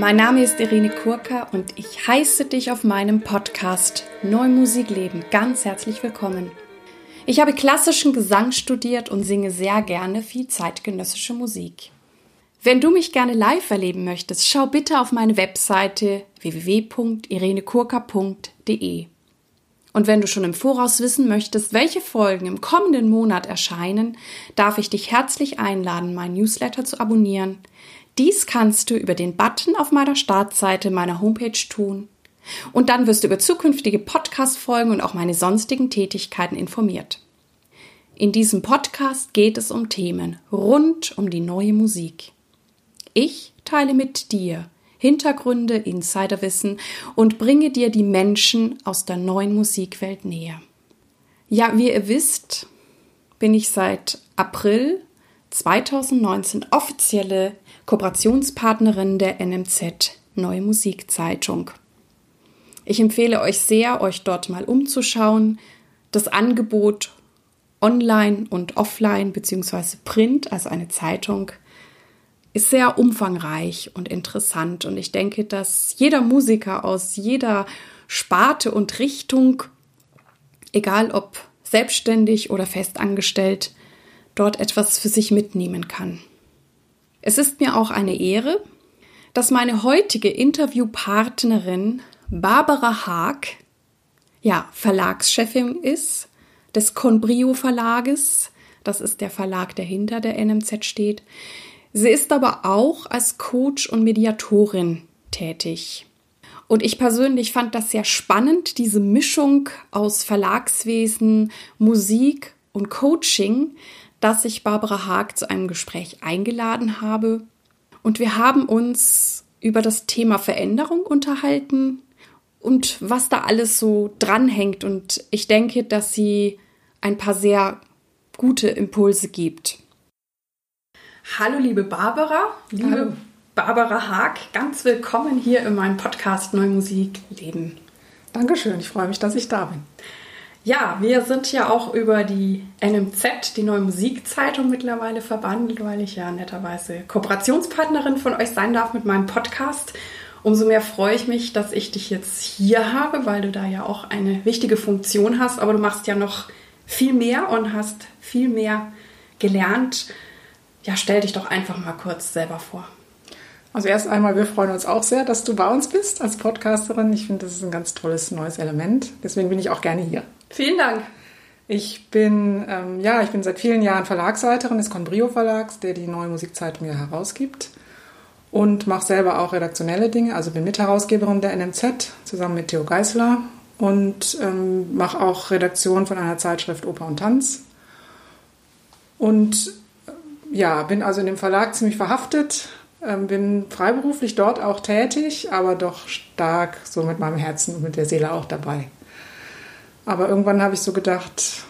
Mein Name ist Irene Kurka und ich heiße dich auf meinem Podcast Neue Musik leben ganz herzlich willkommen. Ich habe klassischen Gesang studiert und singe sehr gerne viel zeitgenössische Musik. Wenn du mich gerne live erleben möchtest, schau bitte auf meine Webseite www.irenekurka.de. Und wenn du schon im Voraus wissen möchtest, welche Folgen im kommenden Monat erscheinen, darf ich dich herzlich einladen, meinen Newsletter zu abonnieren. Dies kannst du über den Button auf meiner Startseite meiner Homepage tun. Und dann wirst du über zukünftige Podcast-Folgen und auch meine sonstigen Tätigkeiten informiert. In diesem Podcast geht es um Themen rund um die neue Musik. Ich teile mit dir Hintergründe, Insiderwissen und bringe dir die Menschen aus der neuen Musikwelt näher. Ja, wie ihr wisst, bin ich seit April 2019 offizielle Kooperationspartnerin der NMZ Neue Musikzeitung. Ich empfehle euch sehr, euch dort mal umzuschauen. Das Angebot online und offline bzw. Print, also eine Zeitung, ist sehr umfangreich und interessant und ich denke, dass jeder Musiker aus jeder Sparte und Richtung, egal ob selbstständig oder festangestellt, dort etwas für sich mitnehmen kann. Es ist mir auch eine Ehre, dass meine heutige Interviewpartnerin Barbara Haack, ja, Verlagschefin ist des Conbrio Verlages, das ist der Verlag, der hinter der NMZ steht. Sie ist aber auch als Coach und Mediatorin tätig. Und ich persönlich fand das sehr spannend, diese Mischung aus Verlagswesen, Musik und Coaching, dass ich Barbara Haack zu einem Gespräch eingeladen habe. Und wir haben uns über das Thema Veränderung unterhalten und was da alles so dranhängt. Und ich denke, dass sie ein paar sehr gute Impulse gibt. Hallo liebe Barbara, liebe Barbara Haack, ganz willkommen hier in meinem Podcast Neue Musik leben. Dankeschön, ich freue mich, dass ich da bin. Ja, wir sind ja auch über die NMZ, die Neue Musikzeitung, mittlerweile verbandelt, weil ich ja netterweise Kooperationspartnerin von euch sein darf mit meinem Podcast. Umso mehr freue ich mich, dass ich dich jetzt hier habe, weil du da ja auch eine wichtige Funktion hast, aber du machst ja noch viel mehr und hast viel mehr gelernt. Ja, stell dich doch einfach mal kurz selber vor. Also erst einmal, wir freuen uns auch sehr, dass du bei uns bist als Podcasterin. Ich finde, das ist ein ganz tolles neues Element. Deswegen bin ich auch gerne hier. Vielen Dank. Ich bin seit vielen Jahren Verlagsleiterin des Conbrio Verlags, der die Neue Musikzeitung ja herausgibt. Und mache selber auch redaktionelle Dinge. Also bin Mitherausgeberin der NMZ zusammen mit Theo Geißler. Und mache auch Redaktion von einer Zeitschrift Oper und Tanz. Und ja, bin also in dem Verlag ziemlich verhaftet, bin freiberuflich dort auch tätig, aber doch stark so mit meinem Herzen und mit der Seele auch dabei. Aber irgendwann habe ich so gedacht,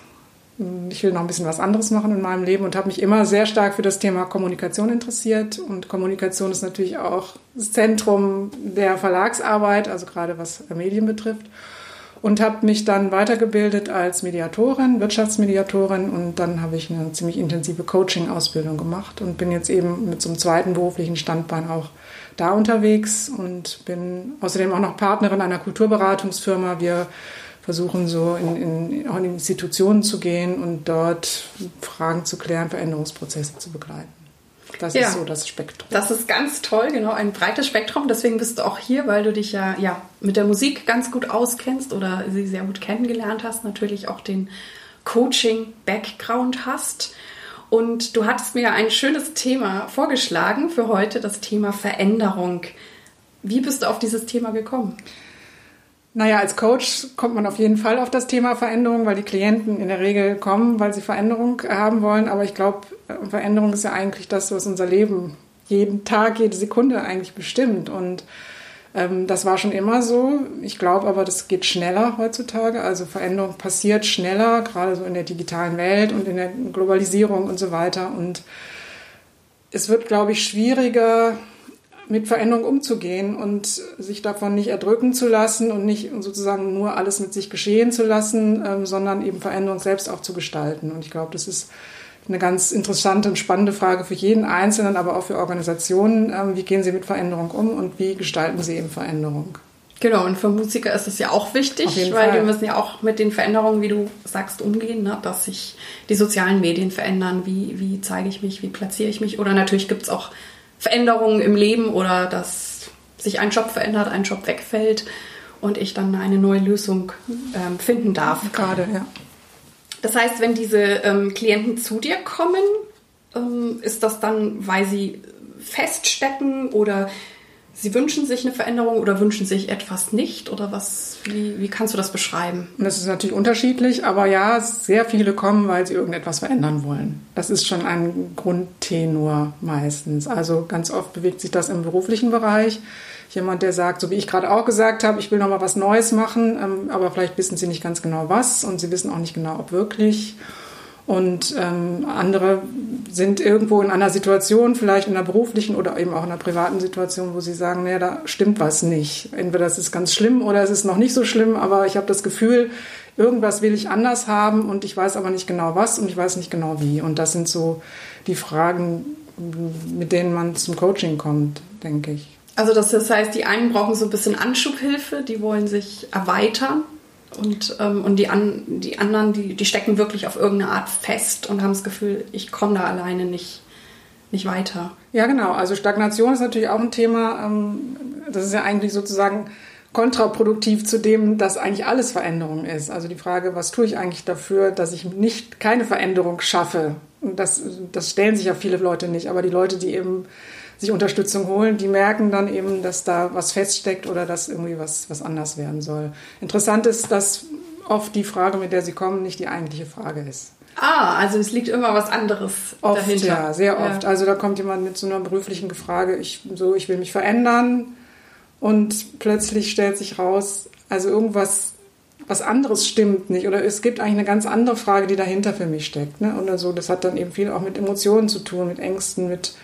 ich will noch ein bisschen was anderes machen in meinem Leben und habe mich immer sehr stark für das Thema Kommunikation interessiert. Und Kommunikation ist natürlich auch das Zentrum der Verlagsarbeit, also gerade was Medien betrifft. Und habe mich dann weitergebildet als Mediatorin, Wirtschaftsmediatorin und dann habe ich eine ziemlich intensive Coaching-Ausbildung gemacht und bin jetzt eben mit so einem zweiten beruflichen Standbein auch da unterwegs und bin außerdem auch noch Partnerin einer Kulturberatungsfirma. Wir versuchen so in Institutionen zu gehen und dort Fragen zu klären, Veränderungsprozesse zu begleiten. Das ist so das Spektrum. Das ist ganz toll, genau, ein breites Spektrum. Deswegen bist du auch hier, weil du dich ja mit der Musik ganz gut auskennst oder sie sehr gut kennengelernt hast, natürlich auch den Coaching-Background hast. Und du hattest mir ein schönes Thema vorgeschlagen für heute, das Thema Veränderung. Wie bist du auf dieses Thema gekommen? Naja, als Coach kommt man auf jeden Fall auf das Thema Veränderung, weil die Klienten in der Regel kommen, weil sie Veränderung haben wollen. Aber ich glaube, Veränderung ist ja eigentlich das, was unser Leben jeden Tag, jede Sekunde eigentlich bestimmt. Und das war schon immer so. Ich glaube aber, das geht schneller heutzutage. Also Veränderung passiert schneller, gerade so in der digitalen Welt und in der Globalisierung und so weiter. Und es wird, glaube ich, schwieriger, mit Veränderung umzugehen und sich davon nicht erdrücken zu lassen und nicht sozusagen nur alles mit sich geschehen zu lassen, sondern eben Veränderung selbst auch zu gestalten. Und ich glaube, das ist eine ganz interessante und spannende Frage für jeden Einzelnen, aber auch für Organisationen. Wie gehen Sie mit Veränderung um und wie gestalten Sie eben Veränderung? Genau, und für Musiker ist es ja auch wichtig, weil wir müssen ja auch mit den Veränderungen, wie du sagst, umgehen, ne? Dass sich die sozialen Medien verändern, wie zeige ich mich, wie platziere ich mich. Oder natürlich gibt es auch Veränderungen im Leben oder dass sich ein Job verändert, ein Job wegfällt und ich dann eine neue Lösung finden darf. Gerade, ja. Das heißt, wenn diese Klienten zu dir kommen, ist das dann, weil sie feststecken oder Sie wünschen sich eine Veränderung oder wünschen sich etwas nicht? Oder was? Wie kannst du das beschreiben? Das ist natürlich unterschiedlich, aber ja, sehr viele kommen, weil sie irgendetwas verändern wollen. Das ist schon ein Grundtenor meistens. Also ganz oft bewegt sich das im beruflichen Bereich. Jemand, der sagt, so wie ich gerade auch gesagt habe, ich will noch mal was Neues machen, aber vielleicht wissen sie nicht ganz genau was und sie wissen auch nicht genau, ob wirklich. Und andere sind irgendwo in einer Situation, vielleicht in einer beruflichen oder eben auch in einer privaten Situation, wo sie sagen, naja, da stimmt was nicht. Entweder das ist ganz schlimm oder es ist noch nicht so schlimm, aber ich habe das Gefühl, irgendwas will ich anders haben und ich weiß aber nicht genau was und ich weiß nicht genau wie. Und das sind so die Fragen, mit denen man zum Coaching kommt, denke ich. Also das heißt, die einen brauchen so ein bisschen Anschubhilfe, die wollen sich erweitern. Und die anderen, die stecken wirklich auf irgendeine Art fest und haben das Gefühl, ich komme da alleine nicht weiter. Ja, genau. Also Stagnation ist natürlich auch ein Thema. Das ist ja eigentlich sozusagen kontraproduktiv zu dem, dass eigentlich alles Veränderung ist. Also die Frage, was tue ich eigentlich dafür, dass ich keine Veränderung schaffe? Das stellen sich ja viele Leute nicht. Aber die Leute, die eben sich Unterstützung holen, die merken dann eben, dass da was feststeckt oder dass irgendwie was anders werden soll. Interessant ist, dass oft die Frage, mit der sie kommen, nicht die eigentliche Frage ist. Ah, also es liegt immer was anderes oft, dahinter. Ja, sehr oft. Ja. Also da kommt jemand mit so einer beruflichen Frage, ich will mich verändern und plötzlich stellt sich raus, also irgendwas, was anderes stimmt nicht oder es gibt eigentlich eine ganz andere Frage, die dahinter für mich steckt. Ne? Oder so. Das hat dann eben viel auch mit Emotionen zu tun, mit Ängsten, mit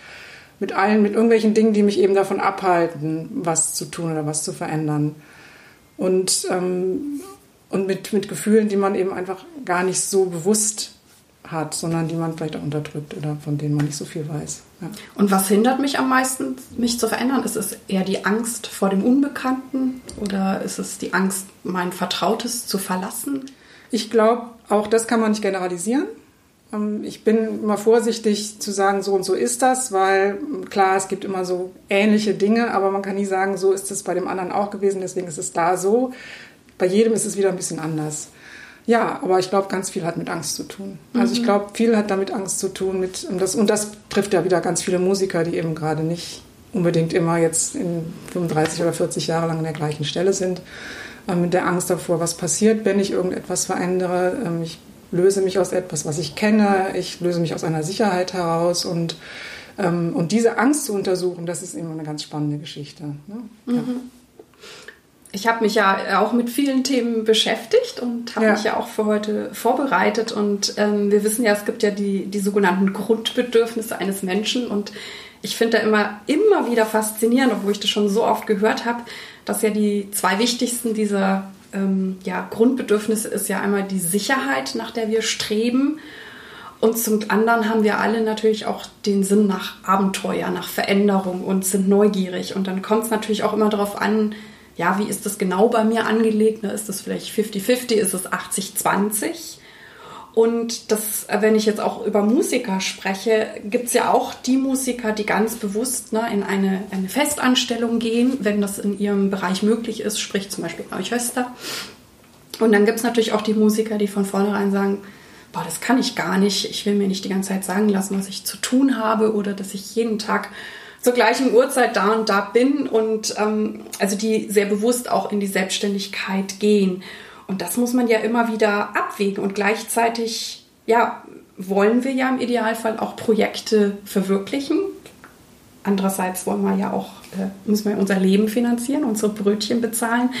irgendwelchen Dingen, die mich eben davon abhalten, was zu tun oder was zu verändern. Und mit Gefühlen, die man eben einfach gar nicht so bewusst hat, sondern die man vielleicht auch unterdrückt oder von denen man nicht so viel weiß. Ja. Und was hindert mich am meisten, mich zu verändern? Ist es eher die Angst vor dem Unbekannten oder ist es die Angst, mein Vertrautes zu verlassen? Ich glaube, auch das kann man nicht generalisieren. Ich bin immer vorsichtig zu sagen, so und so ist das, weil klar, es gibt immer so ähnliche Dinge, aber man kann nie sagen, so ist es bei dem anderen auch gewesen, deswegen ist es da so. Bei jedem ist es wieder ein bisschen anders. Ja, aber ich glaube, ganz viel hat mit Angst zu tun. Also ich glaube, viel hat damit Angst zu tun. Und das trifft ja wieder ganz viele Musiker, die eben gerade nicht unbedingt immer jetzt in 35 oder 40 Jahre lang an der gleichen Stelle sind. Mit der Angst davor, was passiert, wenn ich irgendetwas verändere. Ich löse mich aus etwas, was ich kenne, ich löse mich aus einer Sicherheit heraus und diese Angst zu untersuchen, das ist eben eine ganz spannende Geschichte. Ne? Mhm. Ja. Ich habe mich ja auch mit vielen Themen beschäftigt und habe mich ja auch für heute vorbereitet und wir wissen ja, es gibt ja die sogenannten Grundbedürfnisse eines Menschen und ich finde da immer wieder faszinierend, obwohl ich das schon so oft gehört habe, dass ja die zwei wichtigsten dieser Grundbedürfnisse ist ja einmal die Sicherheit, nach der wir streben und zum anderen haben wir alle natürlich auch den Sinn nach Abenteuer, nach Veränderung und sind neugierig und dann kommt es natürlich auch immer darauf an, ja, wie ist das genau bei mir angelegt, ne? Ist das vielleicht 50-50, ist es 80-20 und das, wenn ich jetzt auch über Musiker spreche, gibt es ja auch die Musiker, die ganz bewusst in eine Festanstellung gehen, wenn das in ihrem Bereich möglich ist, sprich zum Beispiel bei euch Höster. Und dann gibt es natürlich auch die Musiker, die von vornherein sagen, boah, das kann ich gar nicht, ich will mir nicht die ganze Zeit sagen lassen, was ich zu tun habe oder dass ich jeden Tag zur gleichen Uhrzeit da und da bin und also die sehr bewusst auch in die Selbstständigkeit gehen. Und das muss man ja immer wieder abwägen und gleichzeitig, ja, wollen wir ja im Idealfall auch Projekte verwirklichen. Andererseits wollen wir ja auch, müssen wir unser Leben finanzieren, unsere Brötchen bezahlen.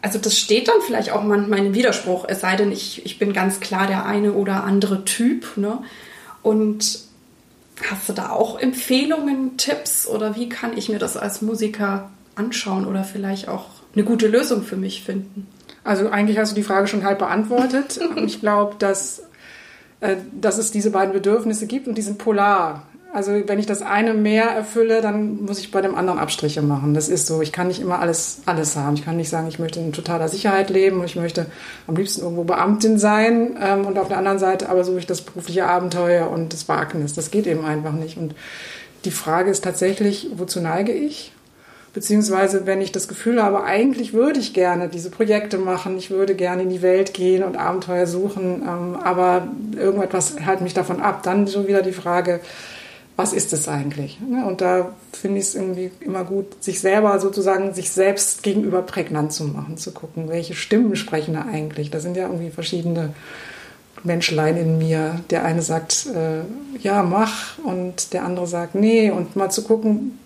Also das steht dann vielleicht auch manchmal im Widerspruch, es sei denn, ich bin ganz klar der eine oder andere Typ, ne? Und hast du da auch Empfehlungen, Tipps oder wie kann ich mir das als Musiker anschauen oder vielleicht auch eine gute Lösung für mich finden? Also eigentlich hast du die Frage schon halb beantwortet. Ich glaube, dass dass es diese beiden Bedürfnisse gibt und die sind polar. Also wenn ich das eine mehr erfülle, dann muss ich bei dem anderen Abstriche machen. Das ist so. Ich kann nicht immer alles haben. Ich kann nicht sagen, ich möchte in totaler Sicherheit leben und ich möchte am liebsten irgendwo Beamtin sein und auf der anderen Seite aber suche ich das berufliche Abenteuer und das Wagnis. Das geht eben einfach nicht. Und die Frage ist tatsächlich, wozu neige ich? Beziehungsweise, wenn ich das Gefühl habe, eigentlich würde ich gerne diese Projekte machen, ich würde gerne in die Welt gehen und Abenteuer suchen, aber irgendetwas hält mich davon ab. Dann so wieder die Frage, was ist es eigentlich? Und da finde ich es irgendwie immer gut, sich selber sozusagen, sich selbst gegenüber prägnant zu machen, zu gucken, welche Stimmen sprechen da eigentlich? Da sind ja irgendwie verschiedene Menschlein in mir. Der eine sagt, ja, mach, und der andere sagt, nee, und mal zu gucken,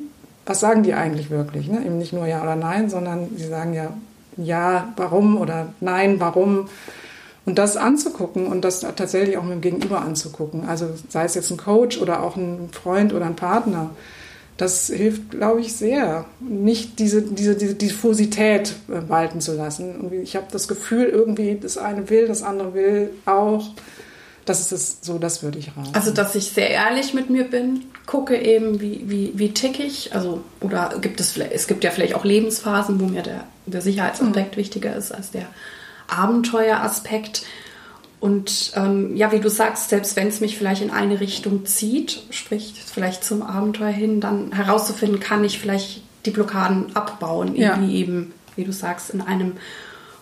was sagen die eigentlich wirklich? Ne? Eben nicht nur ja oder nein, sondern sie sagen ja, warum oder nein, warum? Und das anzugucken und das tatsächlich auch mit dem Gegenüber anzugucken. Also sei es jetzt ein Coach oder auch ein Freund oder ein Partner. Das hilft, glaube ich, sehr, nicht diese Diffusität walten zu lassen. Irgendwie, ich habe das Gefühl, irgendwie das eine will, das andere will auch. Das ist es so, das würde ich raten. Also, dass ich sehr ehrlich mit mir bin, gucke eben, wie tick ich. Also, oder es gibt ja vielleicht auch Lebensphasen, wo mir der Sicherheitsaspekt wichtiger ist als der Abenteueraspekt. Und ja, wie du sagst, selbst wenn es mich vielleicht in eine Richtung zieht, sprich vielleicht zum Abenteuer hin, dann herauszufinden, kann ich vielleicht die Blockaden abbauen, irgendwie eben, wie du sagst, in einem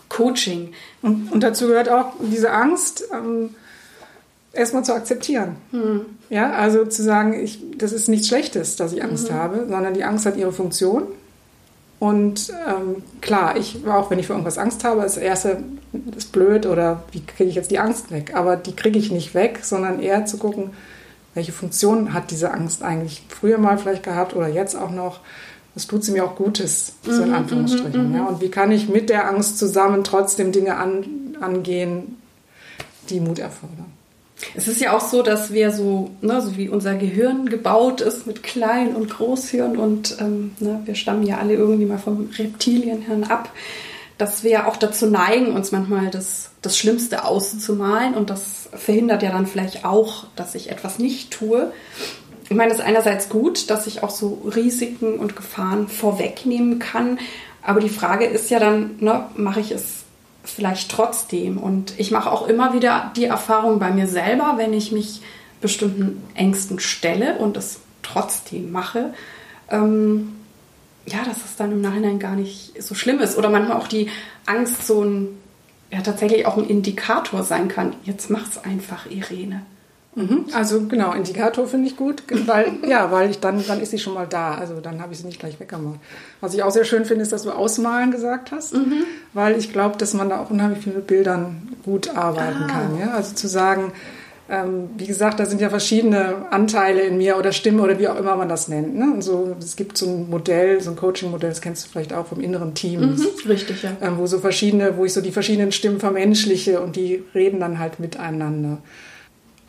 Coaching. Und dazu gehört auch diese Angst, erstmal zu akzeptieren. Ja, also zu sagen, das ist nichts Schlechtes, dass ich Angst habe, sondern die Angst hat ihre Funktion. Und klar, auch wenn ich für irgendwas Angst habe, das Erste ist blöd oder wie kriege ich jetzt die Angst weg? Aber die kriege ich nicht weg, sondern eher zu gucken, welche Funktion hat diese Angst eigentlich früher mal vielleicht gehabt oder jetzt auch noch. Was tut sie mir auch Gutes, so in Anführungsstrichen. Ja? Und wie kann ich mit der Angst zusammen trotzdem Dinge angehen, die Mut erfordern? Es ist ja auch so, dass wir so wie unser Gehirn gebaut ist mit Klein- und Großhirn und wir stammen ja alle irgendwie mal vom Reptilienhirn ab, dass wir auch dazu neigen, uns manchmal das Schlimmste auszumalen, und das verhindert ja dann vielleicht auch, dass ich etwas nicht tue. Ich meine, es ist einerseits gut, dass ich auch so Risiken und Gefahren vorwegnehmen kann, aber die Frage ist ja dann, mache ich es vielleicht trotzdem? Und ich mache auch immer wieder die Erfahrung bei mir selber, wenn ich mich bestimmten Ängsten stelle und es trotzdem mache, dass es dann im Nachhinein gar nicht so schlimm ist. Oder manchmal auch die Angst tatsächlich auch ein Indikator sein kann. Jetzt mach's einfach, Irene. Also genau, Indikator finde ich gut, weil ich dann ist sie schon mal da, also dann habe ich sie nicht gleich weggemacht. Was ich auch sehr schön finde, ist, dass du Ausmalen gesagt hast, weil ich glaube, dass man da auch unheimlich viel mit Bildern gut arbeiten kann. Ja? Also zu sagen, wie gesagt, da sind ja verschiedene Anteile in mir oder Stimmen oder wie auch immer man das nennt. Ne? Und so, es gibt so ein Modell, so ein Coaching-Modell, das kennst du vielleicht auch vom inneren Team. Richtig, ja. Wo ich so die verschiedenen Stimmen vermenschliche und die reden dann halt miteinander.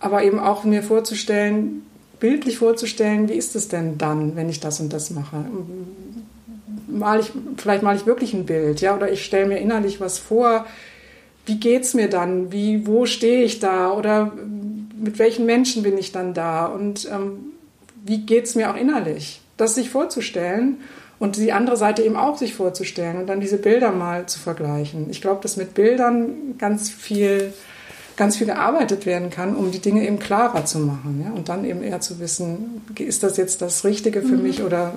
Aber eben auch mir bildlich vorzustellen, wie ist es denn dann, wenn ich das und das mache? Vielleicht male ich wirklich ein Bild, ja, oder ich stelle mir innerlich was vor. Wie geht's mir dann? Wo stehe ich da? Oder mit welchen Menschen bin ich dann da? Und wie geht's mir auch innerlich? Das sich vorzustellen und die andere Seite eben auch sich vorzustellen und dann diese Bilder mal zu vergleichen. Ich glaube, dass mit Bildern ganz viel gearbeitet werden kann, um die Dinge eben klarer zu machen, ja? Und dann eben eher zu wissen, ist das jetzt das Richtige für mich oder...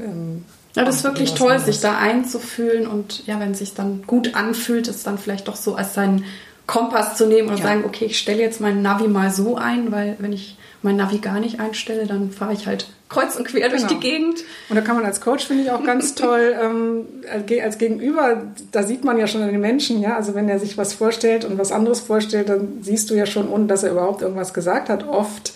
das ist wirklich toll, sich da einzufühlen und ja, wenn es sich dann gut anfühlt, es dann vielleicht doch so als seinen Kompass zu nehmen und sagen, okay, ich stelle jetzt meinen Navi mal so ein, weil wenn ich mein Navi gar nicht einstelle, dann fahre ich halt kreuz und quer durch die Gegend. Und da kann man als Coach, finde ich, auch ganz toll, als Gegenüber, da sieht man ja schon den Menschen, ja, also wenn er sich was vorstellt und was anderes vorstellt, dann siehst du ja schon, ohne dass er überhaupt irgendwas gesagt hat, oft,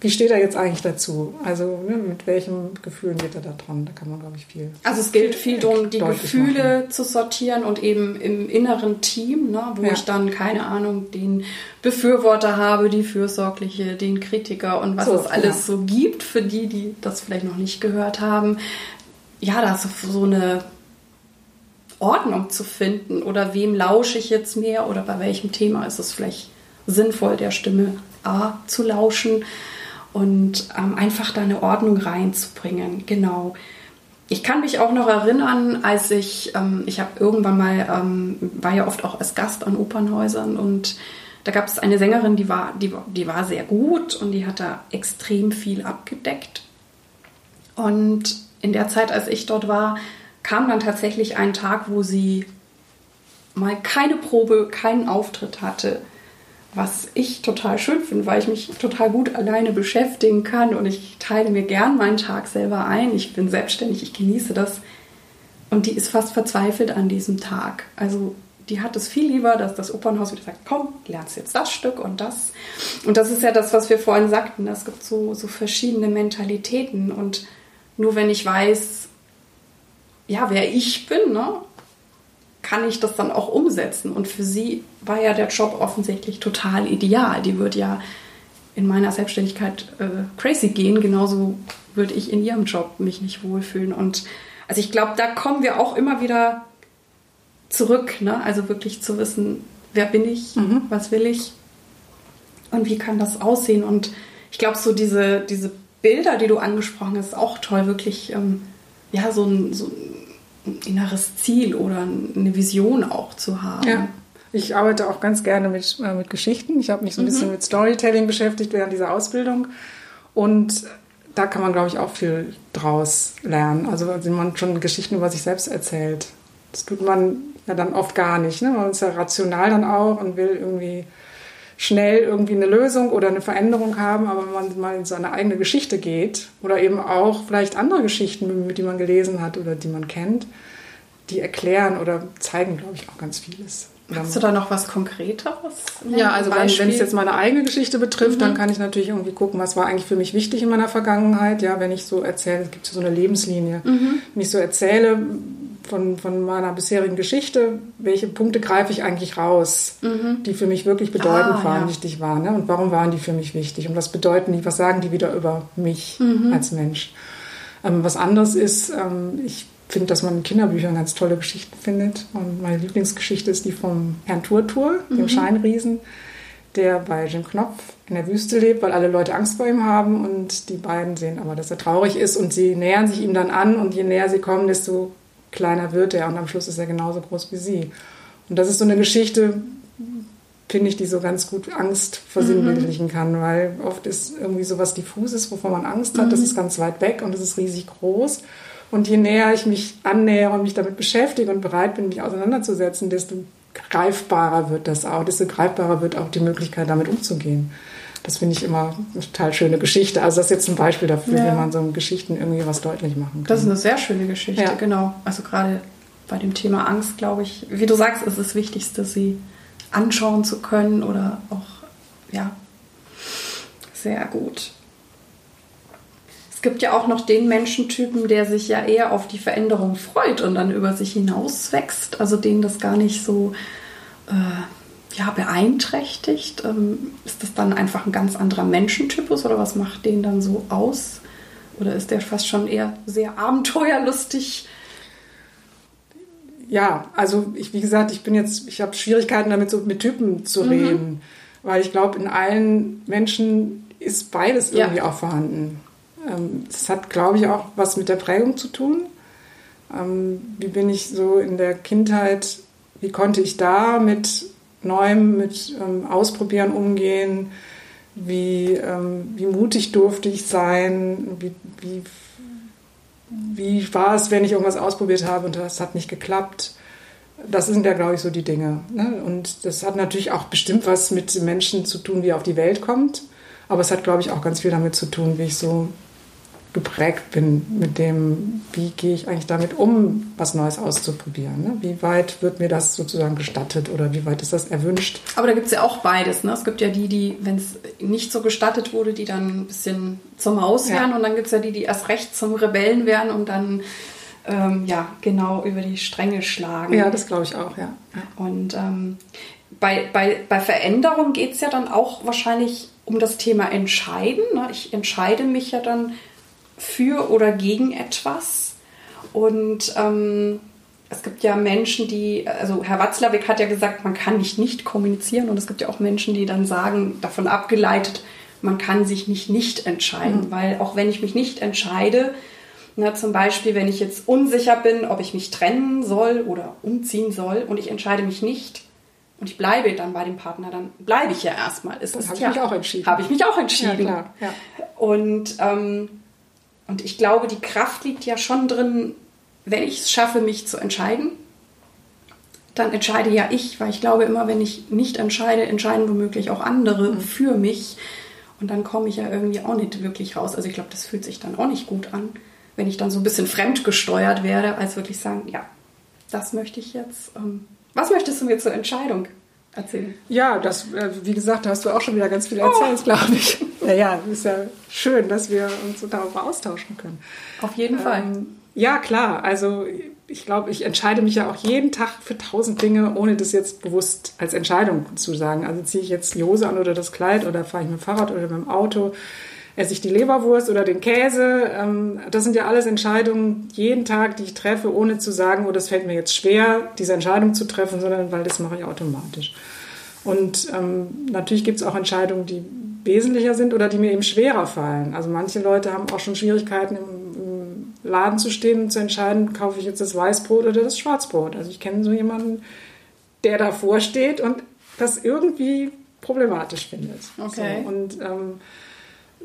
wie steht er jetzt eigentlich dazu? Also mit welchen Gefühlen geht er da dran? Da kann man, glaube ich, viel... Also es gilt viel darum, die Gefühle zu sortieren und eben im inneren Team, wo ich dann, keine Ahnung, den Befürworter habe, die Fürsorgliche, den Kritiker und was es alles so gibt, für die das vielleicht noch nicht gehört haben. Ja, da ist so eine Ordnung zu finden oder wem lausche ich jetzt mehr oder bei welchem Thema ist es vielleicht sinnvoll, der Stimme A zu lauschen und einfach da eine Ordnung reinzubringen. Genau. Ich kann mich auch noch erinnern, als ich habe irgendwann mal, war ja oft auch als Gast an Opernhäusern, und da gab es eine Sängerin, die war sehr gut und die hat da extrem viel abgedeckt. Und in der Zeit, als ich dort war, kam dann tatsächlich ein Tag, wo sie mal keine Probe, keinen Auftritt hatte, was ich total schön finde, weil ich mich total gut alleine beschäftigen kann und ich teile mir gern meinen Tag selber ein. Ich bin selbstständig, ich genieße das. Und die ist fast verzweifelt an diesem Tag. Also die hat es viel lieber, dass das Opernhaus wieder sagt, komm, lernst jetzt das Stück und das. Und das ist ja das, was wir vorhin sagten. Es gibt so verschiedene Mentalitäten. Und nur wenn ich weiß, ja, wer ich bin, ne, kann ich das dann auch umsetzen. Und für sie war ja der Job offensichtlich total ideal. Die würde ja in meiner Selbstständigkeit crazy gehen. Genauso würde ich in ihrem Job mich nicht wohlfühlen. Und also ich glaube, da kommen wir auch immer wieder zurück, ne? Also wirklich zu wissen, wer bin ich, was will ich und wie kann das aussehen. Und ich glaube, so diese Bilder, die du angesprochen hast, ist auch toll, wirklich ja, so ein inneres Ziel oder eine Vision auch zu haben. Ja. Ich arbeite auch ganz gerne mit Geschichten. Ich habe mich so ein bisschen mit Storytelling beschäftigt während dieser Ausbildung und da kann man, glaube ich, auch viel draus lernen. Also wenn man schon Geschichten über sich selbst erzählt, das tut man ja dann oft gar nicht. Ne? Man ist ja rational dann auch und will irgendwie schnell irgendwie eine Lösung oder eine Veränderung haben, aber wenn man mal in seine eigene Geschichte geht oder eben auch vielleicht andere Geschichten, die man gelesen hat oder die man kennt, die erklären oder zeigen, glaube ich, auch ganz vieles. Hast du da noch was Konkreteres? Ja, also wenn es jetzt meine eigene Geschichte betrifft, dann kann ich natürlich irgendwie gucken, was war eigentlich für mich wichtig in meiner Vergangenheit. Ja, wenn ich so erzähle, es gibt so eine Lebenslinie, wenn ich so erzähle von meiner bisherigen Geschichte, welche Punkte greife ich eigentlich raus, die für mich wirklich bedeutend waren, wichtig waren. Ne? Und warum waren die für mich wichtig? Und was bedeuten die, was sagen die wieder über mich als Mensch? Was anderes ist, ich finde, dass man in Kinderbüchern ganz tolle Geschichten findet. Und meine Lieblingsgeschichte ist die vom Herrn Turtur, dem Scheinriesen, der bei Jim Knopf in der Wüste lebt, weil alle Leute Angst vor ihm haben. Und die beiden sehen aber, dass er traurig ist. Und sie nähern sich ihm dann an. Und je näher sie kommen, desto kleiner wird er und am Schluss ist er genauso groß wie sie. Und das ist so eine Geschichte, finde ich, die so ganz gut Angst versinnbildlichen kann, weil oft ist irgendwie so was Diffuses, wovon man Angst hat, das ist ganz weit weg und das ist riesig groß. Und je näher ich mich annähere und mich damit beschäftige und bereit bin, mich auseinanderzusetzen, desto greifbarer wird das auch, desto greifbarer wird auch die Möglichkeit, damit umzugehen. Das finde ich immer eine total schöne Geschichte. Also das ist jetzt ein Beispiel dafür, wenn man so Geschichten irgendwie was deutlich machen kann. Das ist eine sehr schöne Geschichte, genau. Also gerade bei dem Thema Angst, glaube ich, wie du sagst, ist das Wichtigste, sie anschauen zu können oder auch, ja, sehr gut. Es gibt ja auch noch den Menschentypen, der sich ja eher auf die Veränderung freut und dann über sich hinaus wächst, also denen das gar nicht so beeinträchtigt. Ist das dann einfach ein ganz anderer Menschentypus oder was macht den dann so aus? Oder ist der fast schon eher sehr abenteuerlustig? Ja, also ich habe Schwierigkeiten damit, so mit Typen zu reden, weil ich glaube, in allen Menschen ist beides irgendwie auch vorhanden. Es hat, glaube ich, auch was mit der Prägung zu tun. Wie bin ich so in der Kindheit, wie konnte ich da mit Neuem, mit Ausprobieren umgehen, wie mutig durfte ich sein, wie war es, wenn ich irgendwas ausprobiert habe und das hat nicht geklappt. Das sind ja, glaube ich, so die Dinge. Ne? Und das hat natürlich auch bestimmt was mit Menschen zu tun, wie er auf die Welt kommt, aber es hat, glaube ich, auch ganz viel damit zu tun, wie ich so geprägt bin mit dem, wie gehe ich eigentlich damit um, was Neues auszuprobieren. Ne? Wie weit wird mir das sozusagen gestattet oder wie weit ist das erwünscht? Aber da gibt es ja auch beides. Ne? Es gibt ja die, wenn es nicht so gestattet wurde, die dann ein bisschen zur Maus werden und dann gibt es ja die erst recht zum Rebellen werden und dann über die Stränge schlagen. Ja, das glaube ich auch, ja. Und bei Veränderung geht es ja dann auch wahrscheinlich um das Thema Entscheiden. Ne? Ich entscheide mich ja dann für oder gegen etwas und Es gibt ja Menschen, die, also Herr Watzlawick hat ja gesagt, man kann nicht kommunizieren, und es gibt ja auch Menschen, die dann sagen, davon abgeleitet, man kann sich nicht entscheiden, weil auch wenn ich mich nicht entscheide, zum Beispiel, wenn ich jetzt unsicher bin, ob ich mich trennen soll oder umziehen soll und ich entscheide mich nicht und ich bleibe dann bei dem Partner, dann bleibe ich ja erstmal. Habe ich mich auch entschieden. Ja, klar. Ja. Und ich glaube, die Kraft liegt ja schon drin, wenn ich es schaffe, mich zu entscheiden, dann entscheide ja ich, weil ich glaube immer, wenn ich nicht entscheide, entscheiden womöglich auch andere für mich und dann komme ich ja irgendwie auch nicht wirklich raus. Also ich glaube, das fühlt sich dann auch nicht gut an, wenn ich dann so ein bisschen fremdgesteuert werde, als wirklich sagen, ja, das möchte ich jetzt. Was möchtest du mir zur Entscheidung erzählen? Ja, das, wie gesagt, da hast du auch schon wieder ganz viel erzählt, glaube ich. Naja, ist ja schön, dass wir uns darüber austauschen können. Auf jeden Fall. Ja, klar. Also ich glaube, ich entscheide mich ja auch jeden Tag für 1000 Dinge, ohne das jetzt bewusst als Entscheidung zu sagen. Also ziehe ich jetzt die Hose an oder das Kleid oder fahre ich mit dem Fahrrad oder mit dem Auto, esse ich die Leberwurst oder den Käse. Das sind ja alles Entscheidungen jeden Tag, die ich treffe, ohne zu sagen, oh, das fällt mir jetzt schwer, diese Entscheidung zu treffen, sondern weil das mache ich automatisch. Und natürlich gibt es auch Entscheidungen, die wesentlicher sind oder die mir eben schwerer fallen. Also manche Leute haben auch schon Schwierigkeiten, im Laden zu stehen und zu entscheiden, kaufe ich jetzt das Weißbrot oder das Schwarzbrot. Also ich kenne so jemanden, der davor steht und das irgendwie problematisch findet. Okay. So, und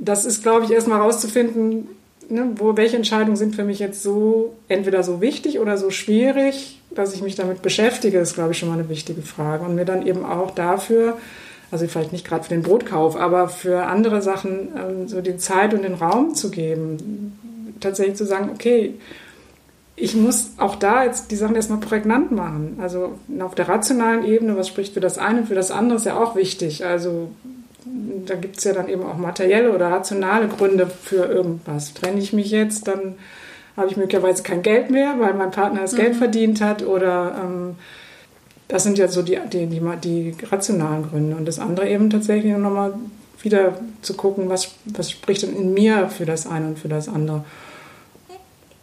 das ist, glaube ich, erstmal rauszufinden, ne, welche Entscheidungen sind für mich jetzt so, entweder so wichtig oder so schwierig, dass ich mich damit beschäftige, ist, glaube ich, schon mal eine wichtige Frage. Und mir dann eben auch dafür, also vielleicht nicht gerade für den Brotkauf, aber für andere Sachen so die Zeit und den Raum zu geben. Tatsächlich zu sagen, okay, ich muss auch da jetzt die Sachen erstmal prägnant machen. Also auf der rationalen Ebene, was spricht für das eine und für das andere, ist ja auch wichtig. Also da gibt es ja dann eben auch materielle oder rationale Gründe für irgendwas. Trenne ich mich jetzt, dann habe ich möglicherweise kein Geld mehr, weil mein Partner das Geld verdient hat. Oder das sind ja so die rationalen Gründe. Und das andere eben tatsächlich nochmal wieder zu gucken, was spricht denn in mir für das eine und für das andere.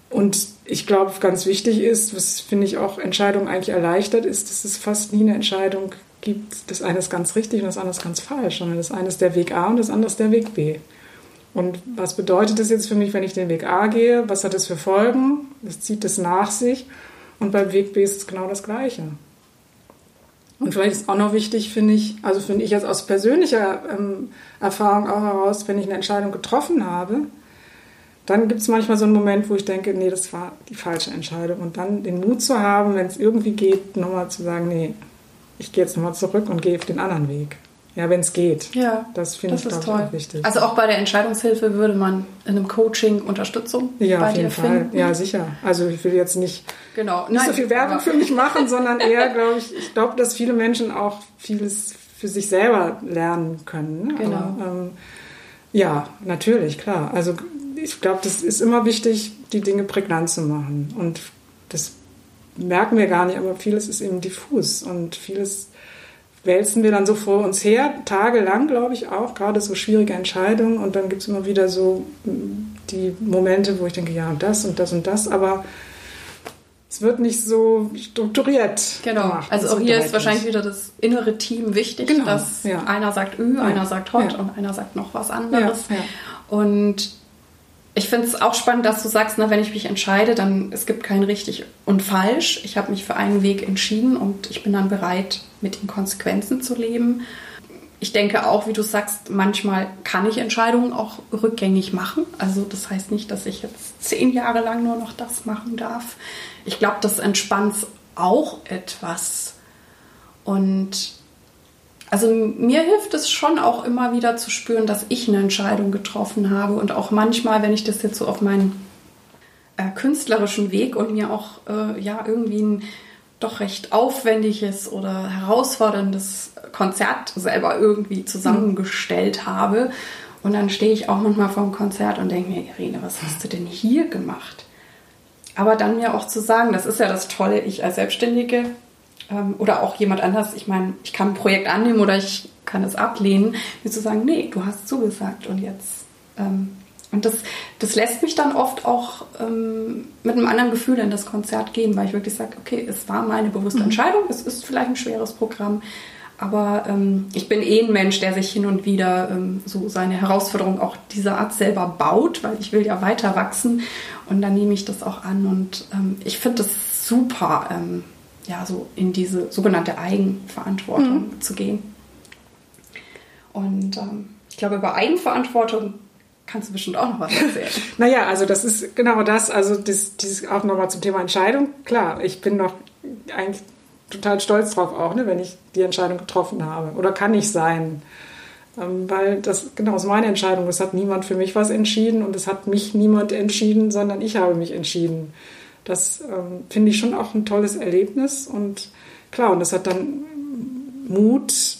Und ich glaube, ganz wichtig ist, was finde ich auch Entscheidungen eigentlich erleichtert, ist, dass es fast nie eine Entscheidung gibt, das eine ist ganz richtig und das andere ist ganz falsch, sondern das eine ist der Weg A und das andere ist der Weg B. Und was bedeutet das jetzt für mich, wenn ich den Weg A gehe? Was hat das für Folgen? Das zieht das nach sich. Und beim Weg B ist es genau das Gleiche. Und vielleicht ist auch noch wichtig, finde ich jetzt aus persönlicher Erfahrung auch heraus, wenn ich eine Entscheidung getroffen habe, dann gibt es manchmal so einen Moment, wo ich denke, nee, das war die falsche Entscheidung. Und dann den Mut zu haben, wenn es irgendwie geht, nochmal zu sagen, nee, ich gehe jetzt nochmal zurück und gehe auf den anderen Weg. Ja, wenn es geht. Ja, das finde ich, glaube ich, auch wichtig. Also auch bei der Entscheidungshilfe würde man in einem Coaching Unterstützung bei dir finden? Ja, sicher. Also ich will jetzt nicht so viel Werbung für mich machen, sondern eher, glaube ich, dass viele Menschen auch vieles für sich selber lernen können. Ne? Genau. Aber, ja, natürlich, klar. Also ich glaube, das ist immer wichtig, die Dinge prägnant zu machen. Und das merken wir gar nicht, aber vieles ist eben diffus und vieles wälzen wir dann so vor uns her, tagelang, glaube ich, auch, gerade so schwierige Entscheidungen, und dann gibt es immer wieder so die Momente, wo ich denke, ja, das und das und das, aber es wird nicht so strukturiert gemacht. Genau, also auch hier ist wahrscheinlich wieder das innere Team wichtig, genau, dass einer sagt einer sagt hot und einer sagt noch was anderes. Ja. Und ich finde es auch spannend, dass du sagst, wenn ich mich entscheide, dann es gibt kein richtig und falsch. Ich habe mich für einen Weg entschieden und ich bin dann bereit, mit den Konsequenzen zu leben. Ich denke auch, wie du sagst, manchmal kann ich Entscheidungen auch rückgängig machen. Also das heißt nicht, dass ich jetzt 10 Jahre lang nur noch das machen darf. Ich glaube, das entspannt auch etwas. Und also mir hilft es schon auch immer wieder zu spüren, dass ich eine Entscheidung getroffen habe, und auch manchmal, wenn ich das jetzt so auf meinen künstlerischen Weg und mir auch irgendwie ein doch recht aufwendiges oder herausforderndes Konzert selber irgendwie zusammengestellt habe, und dann stehe ich auch manchmal vor dem Konzert und denke mir, Irene, was hast du denn hier gemacht? Aber dann mir auch zu sagen, das ist ja das Tolle, ich als Selbstständige oder auch jemand anders, ich meine, ich kann ein Projekt annehmen oder ich kann es ablehnen, mir zu sagen, nee, du hast zugesagt und jetzt Und das lässt mich dann oft auch mit einem anderen Gefühl in das Konzert gehen, weil ich wirklich sage, okay, es war meine bewusste Entscheidung, es ist vielleicht ein schweres Programm, aber ich bin ein Mensch, der sich hin und wieder so seine Herausforderung auch dieser Art selber baut, weil ich will ja weiter wachsen und dann nehme ich das auch an und ich finde das super, so in diese sogenannte Eigenverantwortung zu gehen. Und ich glaube, über Eigenverantwortung kannst du bestimmt auch noch was erzählen. Naja, also das ist genau das, also das auch nochmal zum Thema Entscheidung. Klar, ich bin noch eigentlich total stolz drauf auch, ne, wenn ich die Entscheidung getroffen habe. Oder kann ich sein. Weil das genau ist meine Entscheidung. Es hat niemand für mich was entschieden und es hat mich niemand entschieden, sondern ich habe mich entschieden. Das finde ich schon auch ein tolles Erlebnis. Und klar, und das hat dann Mut.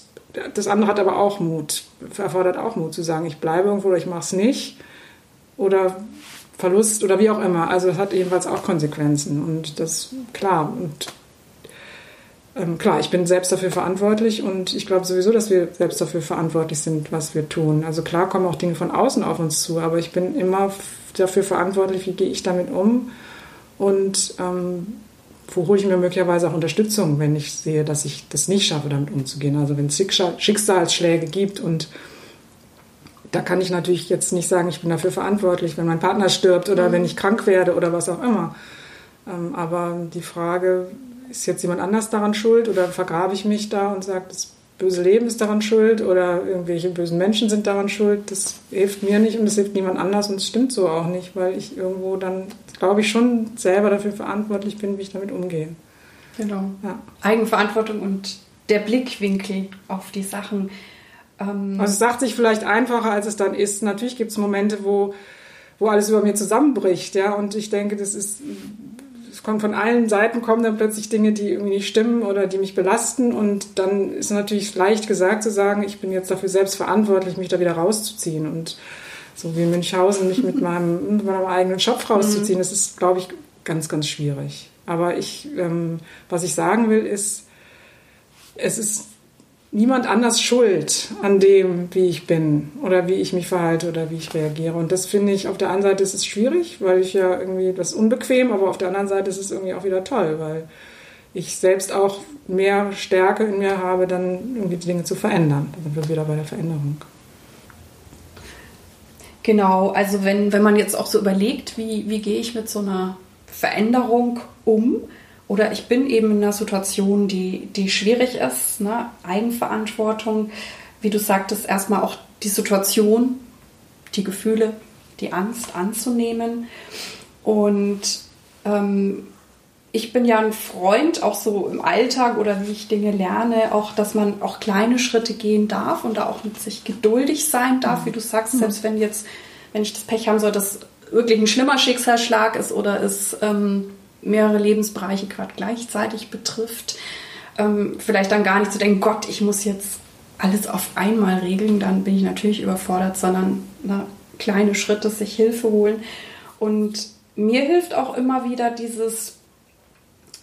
Das andere hat aber auch Mut, erfordert auch Mut zu sagen, ich bleibe irgendwo oder ich mache es nicht oder Verlust oder wie auch immer. Also das hat jedenfalls auch Konsequenzen und das, klar, und klar, ich bin selbst dafür verantwortlich und ich glaube sowieso, dass wir selbst dafür verantwortlich sind, was wir tun. Also klar kommen auch Dinge von außen auf uns zu, aber ich bin immer dafür verantwortlich, wie gehe ich damit um und wo hole ich mir möglicherweise auch Unterstützung, wenn ich sehe, dass ich das nicht schaffe, damit umzugehen. Also wenn es Schicksalsschläge gibt und da kann ich natürlich jetzt nicht sagen, ich bin dafür verantwortlich, wenn mein Partner stirbt oder wenn ich krank werde oder was auch immer. Aber die Frage, ist jetzt jemand anders daran schuld oder vergrabe ich mich da und sage, das böse Leben ist daran schuld oder irgendwelche bösen Menschen sind daran schuld, das hilft mir nicht und das hilft niemand anders und es stimmt so auch nicht, weil ich irgendwo dann, glaube ich, schon selber dafür verantwortlich bin, wie ich damit umgehe. Genau. Ja. Eigenverantwortung und der Blickwinkel auf die Sachen. Also es sagt sich vielleicht einfacher, als es dann ist. Natürlich gibt es Momente, wo alles über mir zusammenbricht, ja, und ich denke, das ist... Von allen Seiten kommen dann plötzlich Dinge, die irgendwie nicht stimmen oder die mich belasten und dann ist natürlich leicht gesagt zu sagen, ich bin jetzt dafür selbst verantwortlich, mich da wieder rauszuziehen und so wie Münchhausen, mich mit meinem eigenen Schopf rauszuziehen, das ist, glaube ich, ganz, ganz schwierig. Aber was ich sagen will, ist, es ist niemand anders schuld an dem, wie ich bin oder wie ich mich verhalte oder wie ich reagiere. Und das finde ich, auf der einen Seite ist es schwierig, weil ich ja irgendwie, das ist unbequem, aber auf der anderen Seite ist es irgendwie auch wieder toll, weil ich selbst auch mehr Stärke in mir habe, dann irgendwie die Dinge zu verändern. Da sind wir wieder bei der Veränderung. Genau, also wenn man jetzt auch so überlegt, wie gehe ich mit so einer Veränderung um, oder ich bin eben in einer Situation, die schwierig ist, ne? Eigenverantwortung, wie du sagtest, erstmal auch die Situation, die Gefühle, die Angst anzunehmen. Und ich bin ja ein Freund, auch so im Alltag oder wie ich Dinge lerne, auch, dass man auch kleine Schritte gehen darf und da auch mit sich geduldig sein darf, wie du sagst, selbst wenn ich das Pech haben soll, dass wirklich ein schlimmer Schicksalsschlag ist oder es... mehrere Lebensbereiche gerade gleichzeitig betrifft, vielleicht dann gar nicht zu denken, Gott, ich muss jetzt alles auf einmal regeln, dann bin ich natürlich überfordert, sondern kleine Schritte, sich Hilfe holen. Und mir hilft auch immer wieder dieses,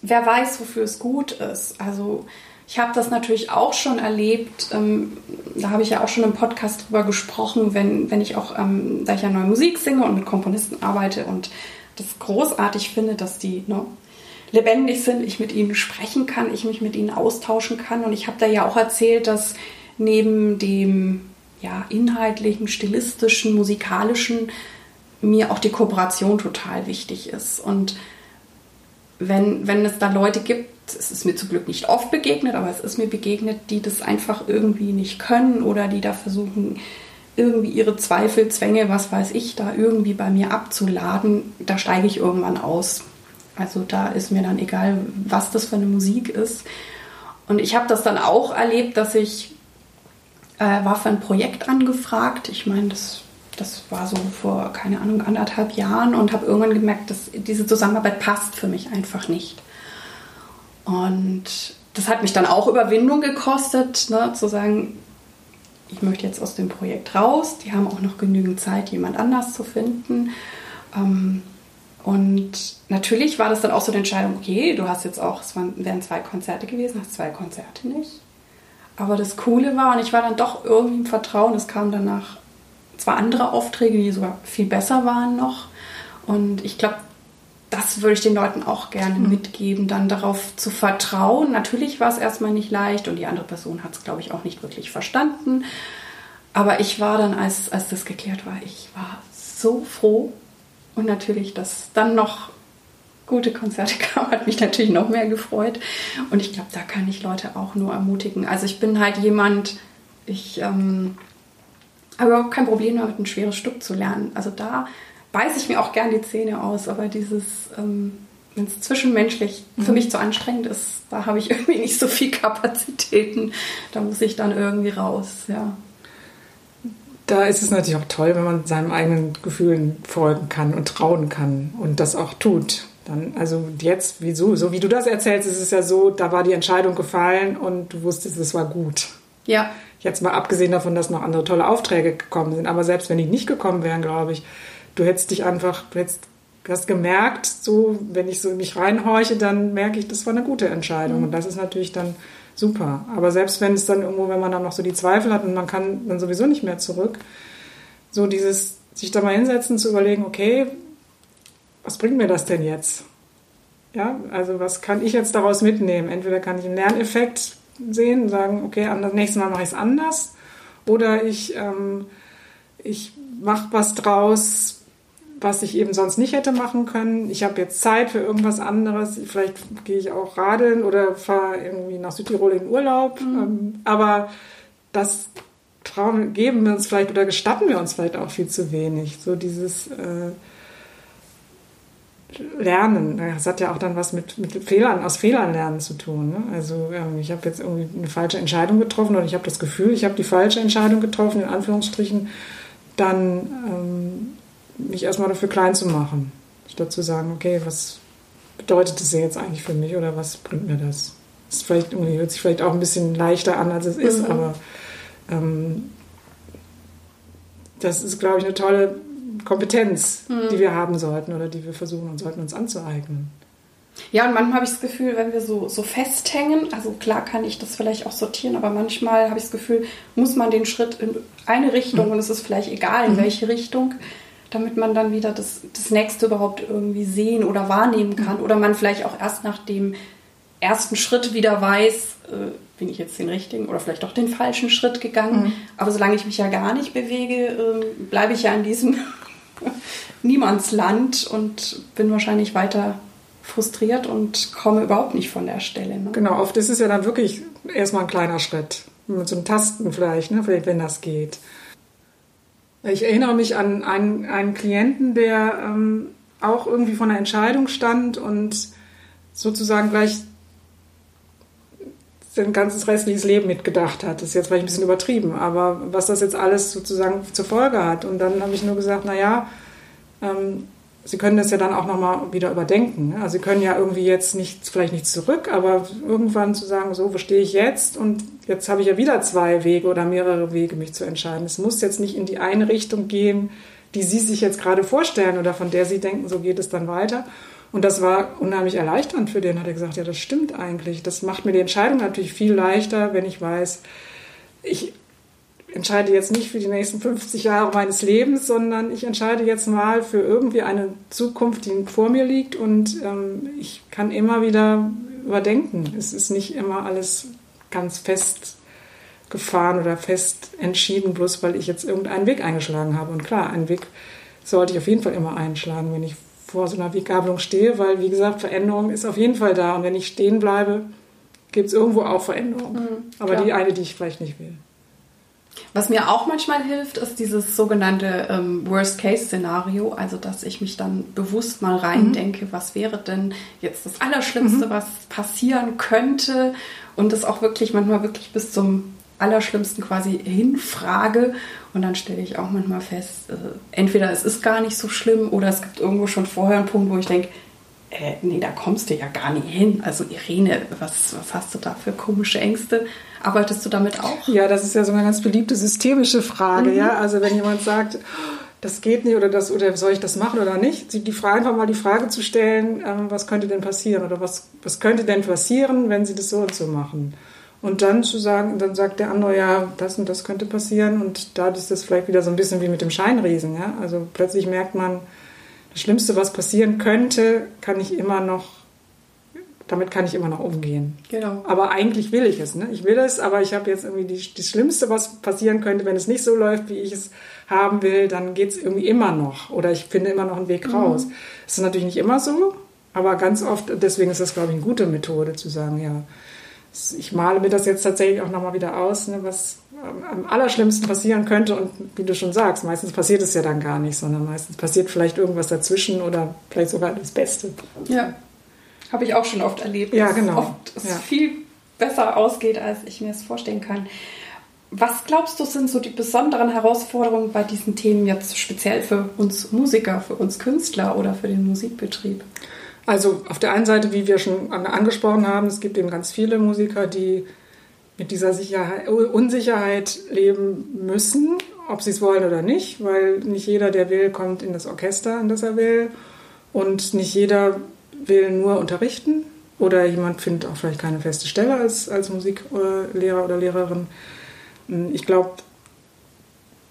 wer weiß, wofür es gut ist. Also ich habe das natürlich auch schon erlebt, da habe ich ja auch schon im Podcast drüber gesprochen, wenn ich auch, da ich ja neue Musik singe und mit Komponisten arbeite und das großartig finde, dass die lebendig sind, ich mit ihnen sprechen kann, ich mich mit ihnen austauschen kann. Und ich habe da ja auch erzählt, dass neben dem inhaltlichen, stilistischen, musikalischen mir auch die Kooperation total wichtig ist. Und wenn es da Leute gibt, es ist mir zum Glück nicht oft begegnet, aber es ist mir begegnet, die das einfach irgendwie nicht können oder die da versuchen, irgendwie ihre Zweifel, Zwänge, was weiß ich, da irgendwie bei mir abzuladen, da steige ich irgendwann aus. Also da ist mir dann egal, was das für eine Musik ist. Und ich habe das dann auch erlebt, dass ich war für ein Projekt angefragt. Ich meine, das war so vor, keine Ahnung, 1,5 Jahren und habe irgendwann gemerkt, dass diese Zusammenarbeit passt für mich einfach nicht. Und das hat mich dann auch Überwindung gekostet, zu sagen, ich möchte jetzt aus dem Projekt raus. Die haben auch noch genügend Zeit, jemand anders zu finden. Und natürlich war das dann auch so eine Entscheidung, okay, du hast jetzt auch, es wären 2 Konzerte gewesen, hast 2 Konzerte nicht. Aber das Coole war, und ich war dann doch irgendwie im Vertrauen, es kam danach zwar andere Aufträge, die sogar viel besser waren noch. Und ich glaube, das würde ich den Leuten auch gerne mitgeben, dann darauf zu vertrauen. Natürlich war es erstmal nicht leicht und die andere Person hat es, glaube ich, auch nicht wirklich verstanden. Aber ich war dann, als das geklärt war, ich war so froh. Und natürlich, dass dann noch gute Konzerte kamen, hat mich natürlich noch mehr gefreut. Und ich glaube, da kann ich Leute auch nur ermutigen. Also ich bin halt jemand, ich habe überhaupt kein Problem damit, ein schweres Stück zu lernen. Also da beiße ich mir auch gern die Zähne aus. Aber dieses, wenn es zwischenmenschlich für mich zu anstrengend ist, da habe ich irgendwie nicht so viel Kapazitäten. Da muss ich dann irgendwie raus, ja. Da ist es natürlich auch toll, wenn man seinen eigenen Gefühlen folgen kann und trauen kann und das auch tut. Dann, also jetzt, so wie du das erzählst, ist es ja so, da war die Entscheidung gefallen und du wusstest, es war gut. Ja. Jetzt mal abgesehen davon, dass noch andere tolle Aufträge gekommen sind. Aber selbst wenn die nicht gekommen wären, glaube ich, du hast gemerkt, so, wenn ich so in mich reinhorche, dann merke ich, das war eine gute Entscheidung. Und das ist natürlich dann super. Aber selbst wenn es dann irgendwo, wenn man dann noch so die Zweifel hat und man kann dann sowieso nicht mehr zurück, so dieses, sich da mal hinsetzen, zu überlegen, okay, was bringt mir das denn jetzt? Ja, also was kann ich jetzt daraus mitnehmen? Entweder kann ich einen Lerneffekt sehen und sagen, okay, das nächste Mal mache ich es anders. Oder ich mache was draus, was ich eben sonst nicht hätte machen können. Ich habe jetzt Zeit für irgendwas anderes. Vielleicht gehe ich auch radeln oder fahre irgendwie nach Südtirol in den Urlaub. Aber das Traum geben wir uns vielleicht oder gestatten wir uns vielleicht auch viel zu wenig. So dieses Lernen. Das hat ja auch dann was mit Fehlern, aus Fehlern lernen zu tun. Ne? Also ich habe jetzt irgendwie eine falsche Entscheidung getroffen oder ich habe das Gefühl, ich habe die falsche Entscheidung getroffen, in Anführungsstrichen. Dann mich erstmal dafür klein zu machen, statt zu sagen, okay, was bedeutet das jetzt eigentlich für mich oder was bringt mir das? Das ist vielleicht, hört sich vielleicht auch ein bisschen leichter an, als es ist, aber das ist, glaube ich, eine tolle Kompetenz, die wir haben sollten oder die wir versuchen und sollten uns anzueignen. Ja, und manchmal habe ich das Gefühl, wenn wir so festhängen, also klar kann ich das vielleicht auch sortieren, aber manchmal habe ich das Gefühl, muss man den Schritt in eine Richtung und es ist vielleicht egal, in welche Richtung, damit man dann wieder das Nächste überhaupt irgendwie sehen oder wahrnehmen kann. Oder man vielleicht auch erst nach dem ersten Schritt wieder weiß, bin ich jetzt den richtigen oder vielleicht auch den falschen Schritt gegangen. Aber solange ich mich ja gar nicht bewege, bleibe ich ja in diesem Niemandsland und bin wahrscheinlich weiter frustriert und komme überhaupt nicht von der Stelle. Ne? Genau, oft ist es ja dann wirklich erstmal ein kleiner Schritt. Mit so einem Tasten vielleicht, ne? Vielleicht, wenn das geht. Ich erinnere mich an einen Klienten, der auch irgendwie vor einer Entscheidung stand und sozusagen gleich sein ganzes restliches Leben mitgedacht hat. Das ist jetzt vielleicht ein bisschen übertrieben, aber was das jetzt alles sozusagen zur Folge hat. Und dann habe ich nur gesagt, naja, Sie können das ja dann auch nochmal wieder überdenken. Also Sie können ja irgendwie jetzt vielleicht nicht zurück, aber irgendwann zu sagen, so, wo stehe ich jetzt? Und jetzt habe ich ja wieder zwei Wege oder mehrere Wege, mich zu entscheiden. Es muss jetzt nicht in die eine Richtung gehen, die Sie sich jetzt gerade vorstellen oder von der Sie denken, so geht es dann weiter. Und das war unheimlich erleichternd für den, hat er gesagt, ja, das stimmt eigentlich. Das macht mir die Entscheidung natürlich viel leichter, wenn ich weiß, ich entscheide jetzt nicht für die nächsten 50 Jahre meines Lebens, sondern ich entscheide jetzt mal für irgendwie eine Zukunft, die vor mir liegt und ich kann immer wieder überdenken. Es ist nicht immer alles ganz fest gefahren oder fest entschieden, bloß weil ich jetzt irgendeinen Weg eingeschlagen habe. Und klar, einen Weg sollte ich auf jeden Fall immer einschlagen, wenn ich vor so einer Weggabelung stehe, weil, wie gesagt, Veränderung ist auf jeden Fall da. Und wenn ich stehen bleibe, gibt es irgendwo auch Veränderung. Aber die eine, die ich vielleicht nicht will. Was mir auch manchmal hilft, ist dieses sogenannte Worst-Case-Szenario, also dass ich mich dann bewusst mal reindenke, was wäre denn jetzt das Allerschlimmste, was passieren könnte und das auch wirklich manchmal wirklich bis zum Allerschlimmsten quasi hinfrage und dann stelle ich auch manchmal fest, entweder es ist gar nicht so schlimm oder es gibt irgendwo schon vorher einen Punkt, wo ich denke, nee, da kommst du ja gar nicht hin. Also Irene, was hast du da für komische Ängste? Arbeitest du damit auch? Ja, das ist ja so eine ganz beliebte systemische Frage. Ja? Also wenn jemand sagt, das geht nicht oder soll ich das machen oder nicht, einfach mal die Frage zu stellen, was könnte denn passieren oder was könnte denn passieren, wenn Sie das so und so machen. Und dann zu sagen, dann sagt der andere, ja, das und das könnte passieren. Und da ist das vielleicht wieder so ein bisschen wie mit dem Scheinriesen. Ja? Also plötzlich merkt man, das Schlimmste, was passieren könnte, damit kann ich immer noch umgehen. Genau. Aber eigentlich will ich es. Ne? Ich will es, aber ich habe jetzt irgendwie das Schlimmste, was passieren könnte, wenn es nicht so läuft, wie ich es haben will, dann geht es irgendwie immer noch. Oder ich finde immer noch einen Weg raus. Das ist natürlich nicht immer so, aber ganz oft, deswegen ist das, glaube ich, eine gute Methode, zu sagen, ja, ich male mir das jetzt tatsächlich auch nochmal wieder aus, ne, was am allerschlimmsten passieren könnte. Und wie du schon sagst, meistens passiert es ja dann gar nicht, sondern meistens passiert vielleicht irgendwas dazwischen oder vielleicht sogar das Beste. Ja, habe ich auch schon oft erlebt, ja, genau. dass es viel besser ausgeht, als ich mir es vorstellen kann. Was glaubst du, sind so die besonderen Herausforderungen bei diesen Themen jetzt speziell für uns Musiker, für uns Künstler oder für den Musikbetrieb? Also auf der einen Seite, wie wir schon angesprochen haben, es gibt eben ganz viele Musiker, die mit dieser Unsicherheit leben müssen, ob sie es wollen oder nicht, weil nicht jeder, der will, kommt in das Orchester, in das er will, und nicht jeder will nur unterrichten, oder jemand findet auch vielleicht keine feste Stelle als Musiklehrer oder Lehrerin. Ich glaube,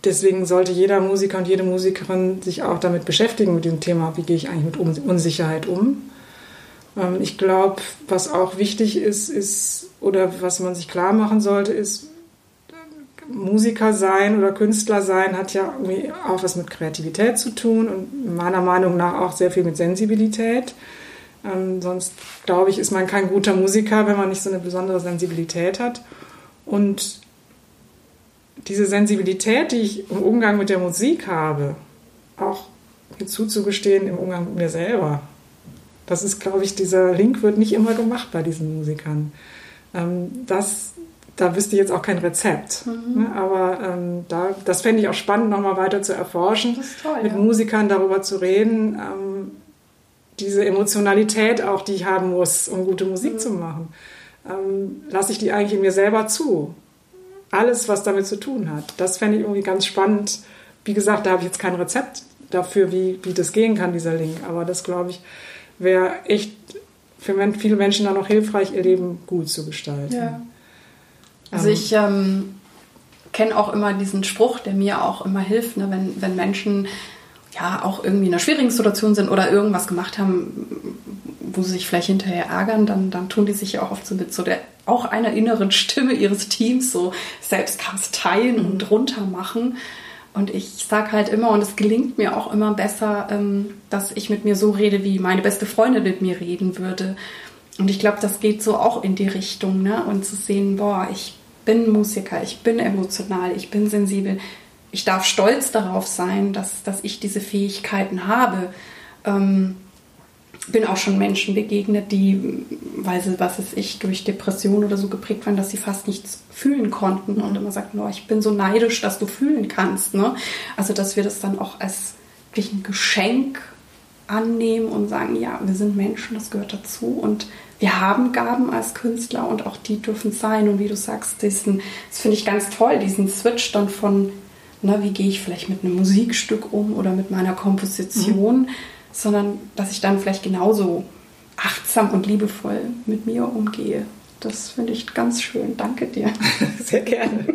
deswegen sollte jeder Musiker und jede Musikerin sich auch damit beschäftigen, mit diesem Thema, wie gehe ich eigentlich mit Unsicherheit um. Ich glaube, was auch wichtig ist, oder was man sich klar machen sollte, ist, Musiker sein oder Künstler sein hat ja irgendwie auch was mit Kreativität zu tun und meiner Meinung nach auch sehr viel mit Sensibilität. Sonst, glaube ich, ist man kein guter Musiker, wenn man nicht so eine besondere Sensibilität hat. Und diese Sensibilität, die ich im Umgang mit der Musik habe, auch mir zuzugestehen im Umgang mit mir selber. Das ist, glaube ich, dieser Link wird nicht immer gemacht bei diesen Musikern. Da wüsste ich jetzt auch kein Rezept. Mhm. Ne? Aber das fände ich auch spannend, nochmal weiter zu erforschen, toll, mit Musikern darüber zu reden, diese Emotionalität auch, die ich haben muss, um gute Musik zu machen. Lasse ich die eigentlich in mir selber zu? Alles, was damit zu tun hat. Das fände ich irgendwie ganz spannend. Wie gesagt, da habe ich jetzt kein Rezept dafür, wie das gehen kann, dieser Link. Aber das, glaube ich, wäre echt für viele Menschen dann auch hilfreich, ihr Leben gut zu gestalten. Ja. Also ich kenne auch immer diesen Spruch, der mir auch immer hilft, ne? Wenn Menschen ja auch irgendwie in einer schwierigen Situation sind oder irgendwas gemacht haben, wo sie sich vielleicht hinterher ärgern, dann tun die sich ja auch oft so mit so auch einer inneren Stimme ihres Teams so selbst kasteien und runtermachen. Und ich sage halt immer, und es gelingt mir auch immer besser, dass ich mit mir so rede, wie meine beste Freundin mit mir reden würde. Und ich glaube, das geht so auch in die Richtung, ne? Und zu sehen, boah, ich bin Musiker, ich bin emotional, ich bin sensibel. Ich darf stolz darauf sein, dass ich diese Fähigkeiten habe. Bin auch schon Menschen begegnet, die, durch Depressionen oder so geprägt waren, dass sie fast nichts fühlen konnten und immer sagten, oh, ich bin so neidisch, dass du fühlen kannst. Ne? Also, dass wir das dann auch als wirklich ein Geschenk annehmen und sagen, ja, wir sind Menschen, das gehört dazu und wir haben Gaben als Künstler und auch die dürfen sein. Und wie du sagst, das finde ich ganz toll, diesen Switch dann von, wie gehe ich vielleicht mit einem Musikstück um oder mit meiner Komposition, sondern dass ich dann vielleicht genauso achtsam und liebevoll mit mir umgehe. Das finde ich ganz schön. Danke dir. Sehr gerne.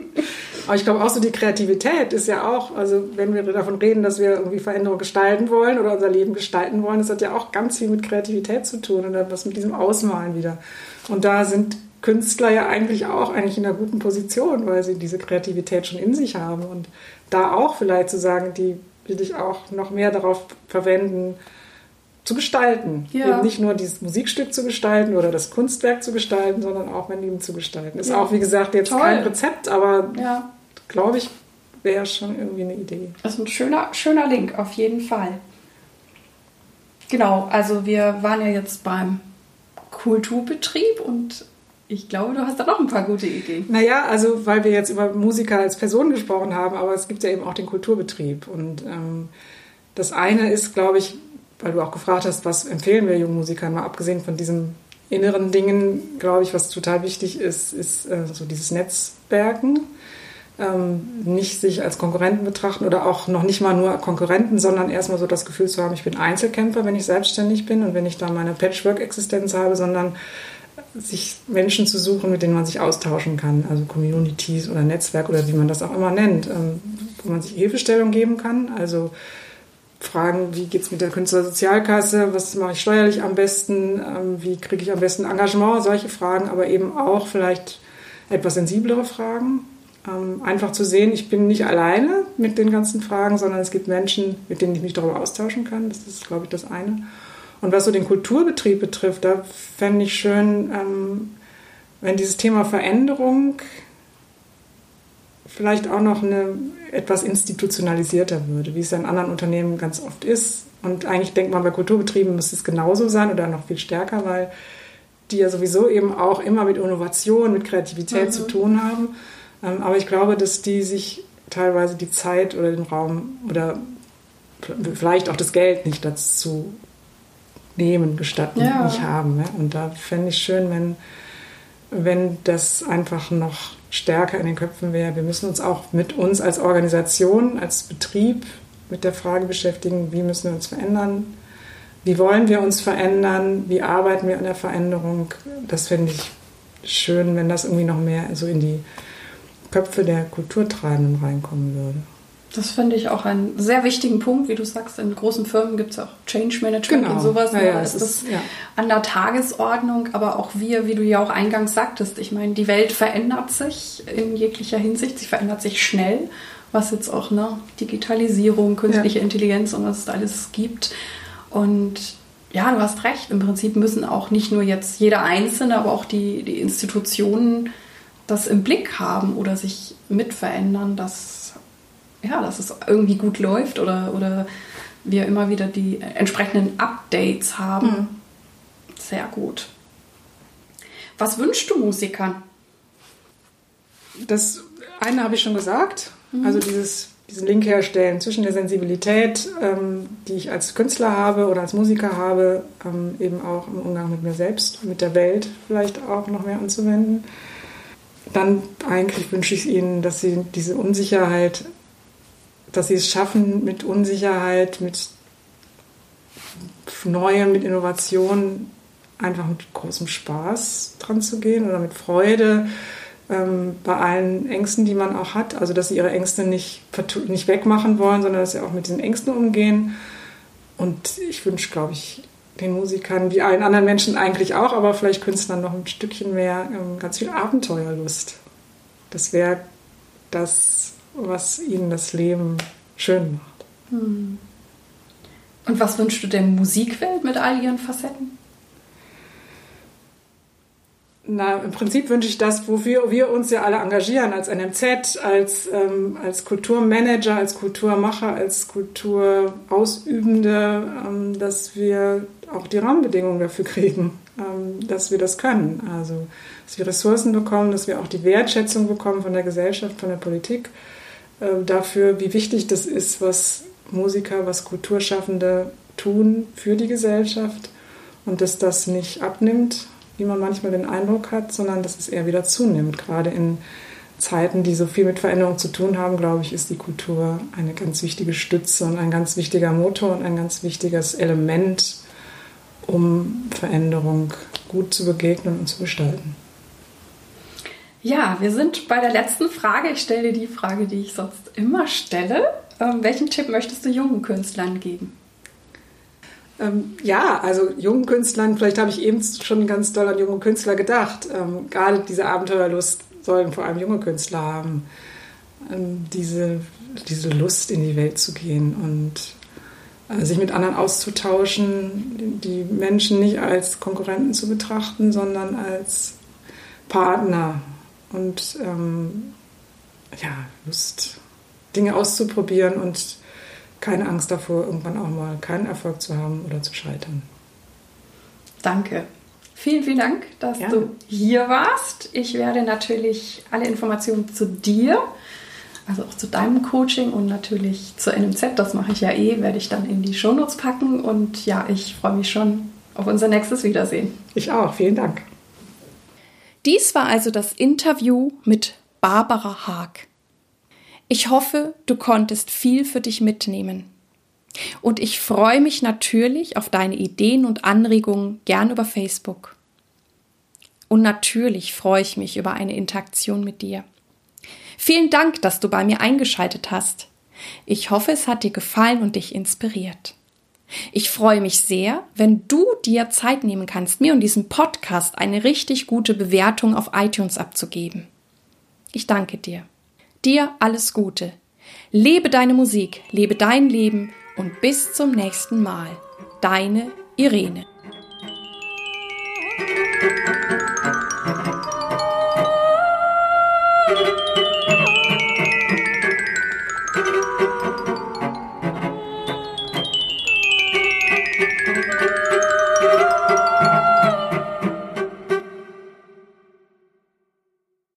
Aber ich glaube auch so, die Kreativität ist ja auch, also wenn wir davon reden, dass wir irgendwie Veränderungen gestalten wollen oder unser Leben gestalten wollen, das hat ja auch ganz viel mit Kreativität zu tun oder was mit diesem Ausmalen wieder. Und da sind Künstler ja eigentlich auch in einer guten Position, weil sie diese Kreativität schon in sich haben. Und da auch vielleicht zu sagen, die will ich auch noch mehr darauf verwenden, zu gestalten. Ja. Eben nicht nur dieses Musikstück zu gestalten oder das Kunstwerk zu gestalten, sondern auch mein Leben zu gestalten. Ist auch, wie gesagt, jetzt kein Rezept, aber glaube ich, wäre schon irgendwie eine Idee. Das ist ein schöner Link, auf jeden Fall. Genau, also wir waren ja jetzt beim Kulturbetrieb und ich glaube, du hast da noch ein paar gute Ideen. Naja, also weil wir jetzt über Musiker als Person gesprochen haben, aber es gibt ja eben auch den Kulturbetrieb. Und das eine ist, glaube ich, weil du auch gefragt hast, was empfehlen wir jungen Musikern, mal abgesehen von diesen inneren Dingen, glaube ich, was total wichtig ist, ist so dieses Netzwerken. Nicht sich als Konkurrenten betrachten oder auch noch nicht mal nur Konkurrenten, sondern erstmal so das Gefühl zu haben, ich bin Einzelkämpfer, wenn ich selbstständig bin und wenn ich da meine Patchwork-Existenz habe, sondern sich Menschen zu suchen, mit denen man sich austauschen kann, also Communities oder Netzwerk oder wie man das auch immer nennt, wo man sich Hilfestellung geben kann, also Fragen, wie geht's mit der Künstlersozialkasse, was mache ich steuerlich am besten, wie kriege ich am besten Engagement, solche Fragen, aber eben auch vielleicht etwas sensiblere Fragen. Einfach zu sehen, ich bin nicht alleine mit den ganzen Fragen, sondern es gibt Menschen, mit denen ich mich darüber austauschen kann, das ist, glaube ich, das eine. Und was so den Kulturbetrieb betrifft, da fände ich schön, wenn dieses Thema Veränderung vielleicht auch noch etwas institutionalisierter würde, wie es in anderen Unternehmen ganz oft ist. Und eigentlich denkt man, bei Kulturbetrieben müsste es genauso sein oder noch viel stärker, weil die ja sowieso eben auch immer mit Innovation, mit Kreativität zu tun haben. Aber ich glaube, dass die sich teilweise die Zeit oder den Raum oder vielleicht auch das Geld nicht dazu nehmen, gestatten, nicht haben. Und da fände ich schön, wenn das einfach noch stärker in den Köpfen wäre. Wir müssen uns auch mit uns als Organisation, als Betrieb mit der Frage beschäftigen, wie müssen wir uns verändern, wie wollen wir uns verändern, wie arbeiten wir an der Veränderung. Das fände ich schön, wenn das irgendwie noch mehr so in die Köpfe der Kulturtreibenden reinkommen würde. Das finde ich auch einen sehr wichtigen Punkt, wie du sagst, in großen Firmen gibt es auch Change Management und sowas. Ja, da ist das an der Tagesordnung, aber auch wir, wie du ja auch eingangs sagtest, ich meine, die Welt verändert sich in jeglicher Hinsicht, sie verändert sich schnell, was jetzt auch Digitalisierung, künstliche Intelligenz und was es da alles gibt. Und ja, du hast recht, im Prinzip müssen auch nicht nur jetzt jeder Einzelne, aber auch die Institutionen das im Blick haben oder sich mit verändern, dass es irgendwie gut läuft oder wir immer wieder die entsprechenden Updates haben. Mhm. Sehr gut. Was wünschst du Musikern? Das eine habe ich schon gesagt. Mhm. Also diesen Link herstellen zwischen der Sensibilität, die ich als Künstler habe oder als Musiker habe, eben auch im Umgang mit mir selbst, mit der Welt vielleicht auch noch mehr anzuwenden. Dann eigentlich wünsche ich ihnen, dass sie diese Unsicherheit, dass sie es schaffen, mit Unsicherheit, mit Neuem, mit Innovation einfach mit großem Spaß dran zu gehen oder mit Freude bei allen Ängsten, die man auch hat. Also, dass sie ihre Ängste nicht wegmachen wollen, sondern dass sie auch mit diesen Ängsten umgehen. Und ich wünsche, glaube ich, den Musikern, wie allen anderen Menschen eigentlich auch, aber vielleicht Künstlern noch ein Stückchen mehr, ganz viel Abenteuerlust. Das wäre das, was ihnen das Leben schön macht. Und was wünschst du der Musikwelt mit all ihren Facetten? Na, im Prinzip wünsche ich das, wofür wir uns ja alle engagieren, als NMZ, als Kulturmanager, als Kulturmacher, als Kulturausübende, dass wir auch die Rahmenbedingungen dafür kriegen, dass wir das können. Also, dass wir Ressourcen bekommen, dass wir auch die Wertschätzung bekommen von der Gesellschaft, von der Politik, dafür, wie wichtig das ist, was Musiker, was Kulturschaffende tun für die Gesellschaft und dass das nicht abnimmt, wie man manchmal den Eindruck hat, sondern dass es eher wieder zunimmt. Gerade in Zeiten, die so viel mit Veränderung zu tun haben, glaube ich, ist die Kultur eine ganz wichtige Stütze und ein ganz wichtiger Motor und ein ganz wichtiges Element, um Veränderung gut zu begegnen und zu gestalten. Ja, wir sind bei der letzten Frage. Ich stelle dir die Frage, die ich sonst immer stelle. Welchen Tipp möchtest du jungen Künstlern geben? Ja, also jungen Künstlern, vielleicht habe ich eben schon ganz doll an junge Künstler gedacht. Gerade diese Abenteuerlust sollen vor allem junge Künstler haben, diese Lust in die Welt zu gehen und sich mit anderen auszutauschen, die Menschen nicht als Konkurrenten zu betrachten, sondern als Partner und Lust, Dinge auszuprobieren und keine Angst davor, irgendwann auch mal keinen Erfolg zu haben oder zu scheitern. Danke. Vielen, vielen Dank, dass du hier warst. Ich werde natürlich alle Informationen zu dir, also auch zu deinem Coaching und natürlich zur NMZ, das mache ich ja werde ich dann in die Shownotes packen. Und ja, ich freue mich schon auf unser nächstes Wiedersehen. Ich auch. Vielen Dank. Dies war also das Interview mit Barbara Haack. Ich hoffe, du konntest viel für dich mitnehmen. Und ich freue mich natürlich auf deine Ideen und Anregungen, gern über Facebook. Und natürlich freue ich mich über eine Interaktion mit dir. Vielen Dank, dass du bei mir eingeschaltet hast. Ich hoffe, es hat dir gefallen und dich inspiriert. Ich freue mich sehr, wenn du dir Zeit nehmen kannst, mir und diesem Podcast eine richtig gute Bewertung auf iTunes abzugeben. Ich danke dir. Dir alles Gute. Lebe deine Musik, lebe dein Leben und bis zum nächsten Mal. Deine Irene.